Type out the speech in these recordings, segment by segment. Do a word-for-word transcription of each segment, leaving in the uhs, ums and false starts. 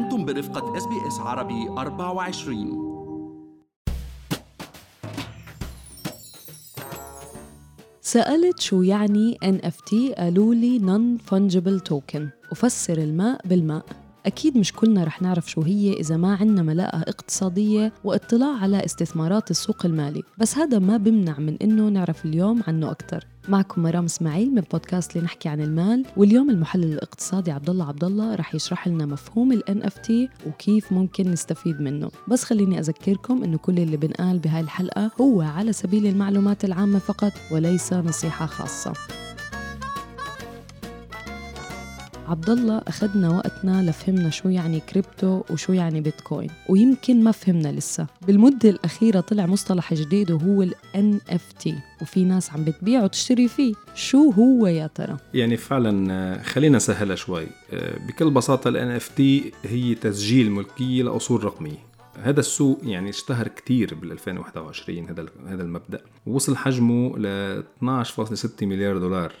أنتم برفقة إس بي إس عربي أربعة وعشرين. سألت شو يعني إن إف تي، قالوا لي Non-Fungible Token، وفسر الماء بالماء. أكيد مش كلنا رح نعرف شو هي إذا ما عنا ملاءة اقتصادية واطلاع على استثمارات السوق المالي، بس هذا ما بمنع من إنه نعرف اليوم عنه أكتر. معكم مرام اسماعيل من بودكاست اللي نحكي عن المال، واليوم المحلل الاقتصادي عبدالله عبدالله رح يشرح لنا مفهوم ال إن إف تي وكيف ممكن نستفيد منه. بس خليني أذكركم إنه كل اللي بنقال بهاي الحلقة هو على سبيل المعلومات العامة فقط وليس نصيحة خاصة. عبدالله أخذنا وقتنا لفهمنا شو يعني كريبتو وشو يعني بيتكوين، ويمكن ما فهمنا لسه. بالمدة الأخيرة طلع مصطلح جديد وهو ال إن إف تي، وفي ناس عم بتبيع وتشتري فيه. شو هو يا ترى؟ يعني فعلا خلينا سهلة شوي. بكل بساطة ال إن إف تي هي تسجيل ملكية لأصول رقمية. هذا السوق يعني اشتهر كتير بالألفين وواحد وعشرين، هذا هذا المبدأ، ووصل حجمه ل اثناعشر فاصلة ستة مليار دولار،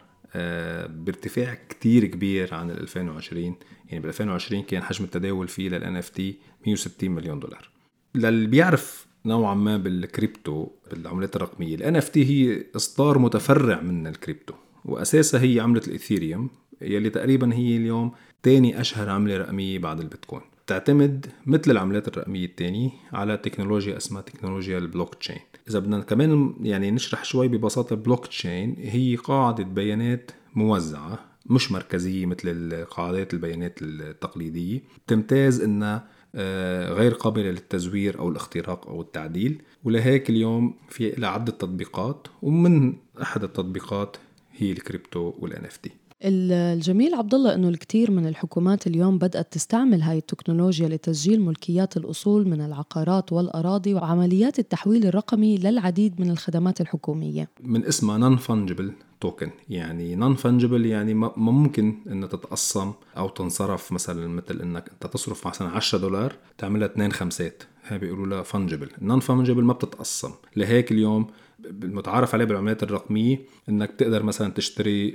بارتفاع كتير كبير عن ألفين وعشرين. يعني ألفين وعشرين كان حجم التداول فيه لل إن إف تي مية وستين مليون دولار. للي بيعرف نوعا ما بالكريبتو، بالعملات الرقمية، ال إن إف تي هي إصدار متفرع من الكريبتو، وأساسها هي عملة الإيثيريوم، يلي تقريبا هي اليوم تاني أشهر عملة رقمية بعد البيتكوين. تعتمد مثل العملات الرقمية التانية على تكنولوجيا اسمها تكنولوجيا البلوك تشين. إذا بدنا كمان يعني نشرح شوي ببساطة، البلوك تشين هي قاعدة بيانات موزعة مش مركزية مثل قاعدات البيانات التقليدية، تمتاز إنها غير قابلة للتزوير أو الاختراق أو التعديل، ولهيك اليوم في لها عدة تطبيقات، ومن أحد التطبيقات هي الكريبتو والإن إف تي. الجميل عبدالله أنه الكثير من الحكومات اليوم بدأت تستعمل هاي التكنولوجيا لتسجيل ملكيات الأصول من العقارات والأراضي وعمليات التحويل الرقمي للعديد من الخدمات الحكومية. من اسمها Non-Fungible Token، يعني Non-Fungible يعني ما ممكن أن تتقسم أو تنصرف. مثلا مثل أنك أنت تصرف مثلا عشرة دولار تعملها اثنين خمسات، هاي بيقولوا لها Fungible. Non-Fungible ما بتتقسم، لهيك اليوم المتعارف عليه بالعملات الرقمية انك تقدر مثلا تشتري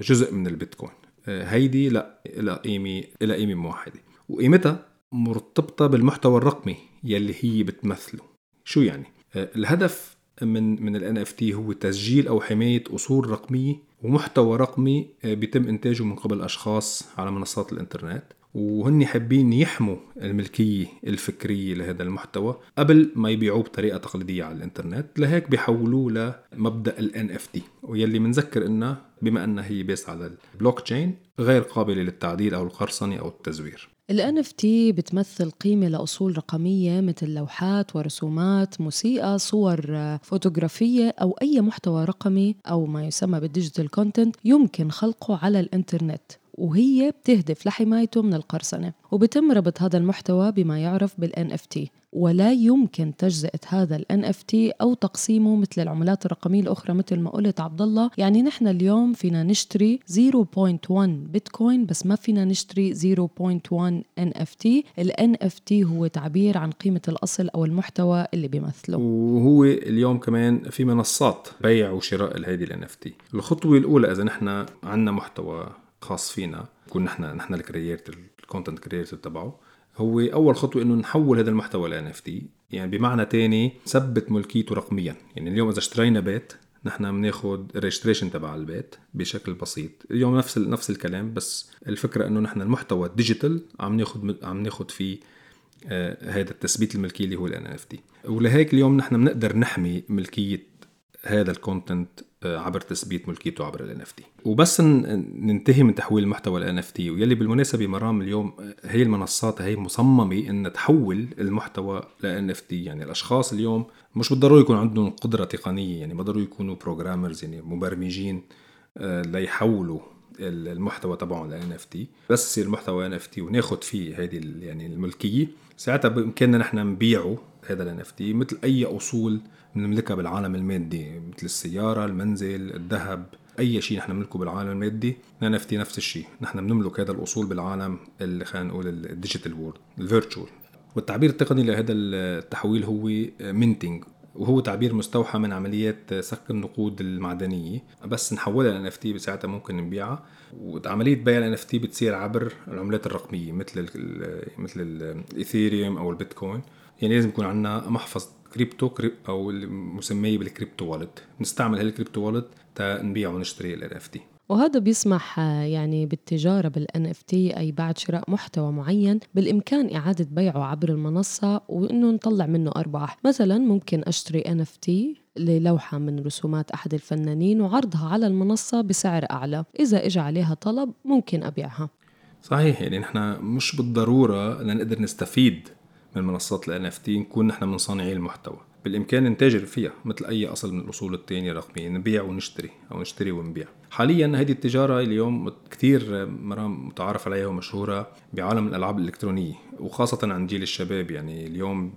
جزء من البيتكوين. هيدي لا الى قيمة الى قيمة موحدة، وقيمتها مرتبطة بالمحتوى الرقمي يلي هي بتمثله. شو يعني الهدف من من ال إن إف تي؟ هو تسجيل او حماية اصول رقمية ومحتوى رقمي بيتم انتاجه من قبل اشخاص على منصات الانترنت، وهن حابين يحموا الملكية الفكرية لهذا المحتوى قبل ما يبيعوه بطريقة تقليدية على الانترنت، لهيك بيحولوه لمبدأ ال إن إف تي، ويلي منذكر إنه بما أنه هي بيس على البلوك تشين غير قابلة للتعديل أو القرصنة أو التزوير. ال إن إف تي بتمثل قيمة لأصول رقمية مثل لوحات ورسومات، موسيقى، صور فوتوغرافية أو أي محتوى رقمي أو ما يسمى بالديجيتال كونتنت يمكن خلقه على الانترنت، وهي بتهدف لحمايته من القرصنة. وبتم ربط هذا المحتوى بما يعرف بال إن إف تي، ولا يمكن تجزئة هذا ال إن إف تي أو تقسيمه مثل العملات الرقمية الأخرى. مثل ما قلت عبدالله، يعني نحن اليوم فينا نشتري صفر فاصلة واحد بيتكوين بس ما فينا نشتري صفر فاصلة واحد إن إف تي. ال إن إف تي هو تعبير عن قيمة الأصل أو المحتوى اللي بيمثله. وهو اليوم كمان في منصات بيع وشراء لهذه ال إن إف تي. الخطوة الأولى إذا نحن عنا محتوى خاص فينا، كنا نحن نحن الكرييتر الكونتنت كرييتر تبعه، هو اول خطوه انه نحول هذا المحتوى ل إن إف تي. يعني بمعنى تاني ثبت ملكيته رقميا. يعني اليوم اذا اشترينا بيت نحن بناخد ريجستريشن تبع البيت بشكل بسيط. اليوم نفس نفس الكلام، بس الفكره انه نحن المحتوى الديجيتال عم ناخد عم ناخد فيه آه هذا التثبيت الملكي اللي هو ال إن إف تي، ولهيك اليوم نحن بنقدر نحمي ملكيه هذا الكونتنت عبر تثبيت ملكيته عبر ال إن إف تي. وبس ننتهي من تحويل المحتوى ال إن إف تي، ويلي بالمناسبة مرام اليوم هي المنصات هي مصممة أن تحول المحتوى ل إن إف تي. يعني الأشخاص اليوم مش بالضروري يكون عندهم قدرة تقنية، يعني بالضروري يكونوا بروغرامرز يعني مبرمجين ليحولوا المحتوى تبعهم ل إن إف تي، بس يصير المحتوى إن إف تي وناخد فيه هذه يعني الملكية، ساعتها بإمكاننا نحن نبيعه هذا ال إن إف تي مثل أي أصول نملكها بالعالم المادي، مثل السيارة، المنزل، الذهب، أي شيء نحن نملكه بالعالم المادي. إن إف تي نفس الشيء، نحن بنملك هذا الأصول بالعالم اللي خلينا نقول الديجيتال وورد الفيرتشوال. والتعبير التقني لهذا التحويل هو minting وهو تعبير مستوحى من عمليات سحق النقود المعدنية، بس نحولها ل إن إف تي بساعتها ممكن نبيعها. وعملية بيع ال إن إف تي بتصير عبر العملات الرقمية مثل مثل الإيثيريوم أو البيتكوين. يعني لازم يكون عندنا محفظة كريبتو أو المسمية بالكريبتو والت، نستعمل هالكريبتو والت تنبيع ونشتري ال إن إف تي. وهذا بيسمح يعني بالتجارة بالان اف تي، أي بعد شراء محتوى معين بالإمكان إعادة بيعه عبر المنصة وإنه نطلع منه أرباح. مثلا ممكن أشتري ان اف تي للوحة من رسومات أحد الفنانين وعرضها على المنصة بسعر أعلى، إذا إجا عليها طلب ممكن أبيعها. صحيح، يعني نحن مش بالضرورة لنقدر نستفيد من منصات الان اف تي نكون نحن من صانعي المحتوى، بالإمكان نتاجر فيها مثل أي أصل من الأصول التانية الرقمية، نبيع ونشتري أو نشتري ونبيع. حالياً هذه التجارة اليوم كتير مرام متعارف عليها ومشهورة بعالم الألعاب الإلكترونية، وخاصة عند جيل الشباب. يعني اليوم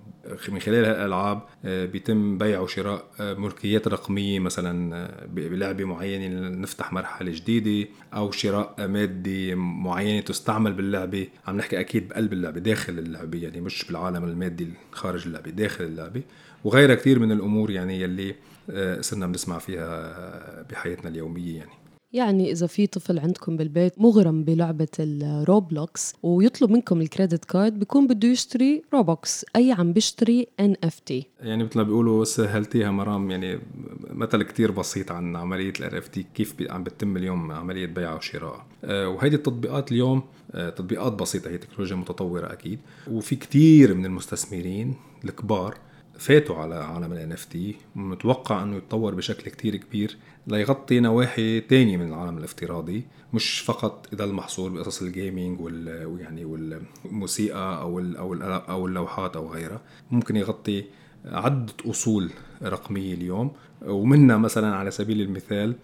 من خلال هالألعاب بيتم بيع وشراء ملكيات رقمية، مثلاً بلعبة معينة نفتح مرحلة جديدة، أو شراء مادة معينة تستعمل باللعبة. عم نحكي أكيد بقلب اللعبة، داخل اللعبة، يعني مش بالعالم المادي خارج اللعبة، داخل اللعبة، وغيرها كتير من الأمور يعني يلي صرنا بنسمع فيها بحياتنا اليومية. يعني يعني إذا في طفل عندكم بالبيت مغرم بلعبة الروبلوكس ويطلب منكم الكريدت كارد، بيكون بده يشتري روبوكس، أي عم بيشتري إن إف تي. يعني مثل ما بيقولوا سهلتيها مرام، يعني مثل كتير بسيط عن عملية ال إن إف تي كيف عم بتتم اليوم عملية بيع وشراء. وهيدي التطبيقات اليوم تطبيقات بسيطة، هي تكنولوجيا متطورة أكيد، وفي كتير من المستثمرين الكبار فاتوا على عالم ال إن إف تي، متوقع أنه يتطور بشكل كتير كبير ليغطي نواحي تانية من العالم الافتراضي، مش فقط إذا المحصور بقصص الجيمينج ويعني والموسيقى أو أو أو اللوحات أو غيرها. ممكن يغطي عدة أصول رقمية اليوم، ومنها مثلا على سبيل المثال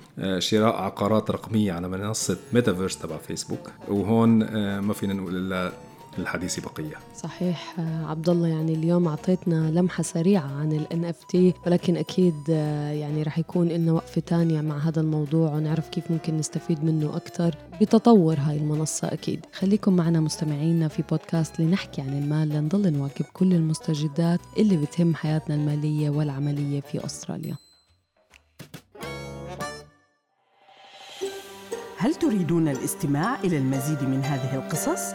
شراء عقارات رقمية على منصة متافيرس تبع فيسبوك، وهون ما فينا نقول إلا الحديث بقية. صحيح عبد الله، يعني اليوم أعطيتنا لمحة سريعة عن ال إن إف تي، ولكن أكيد يعني رح يكون لنا وقفة تانية مع هذا الموضوع ونعرف كيف ممكن نستفيد منه أكثر بتطور هاي المنصة. أكيد خليكم معنا مستمعينا في بودكاست لنحكي عن المال، لنضل نواكب كل المستجدات اللي بتهم حياتنا المالية والعملية في أستراليا. هل تريدون الاستماع إلى المزيد من هذه القصص؟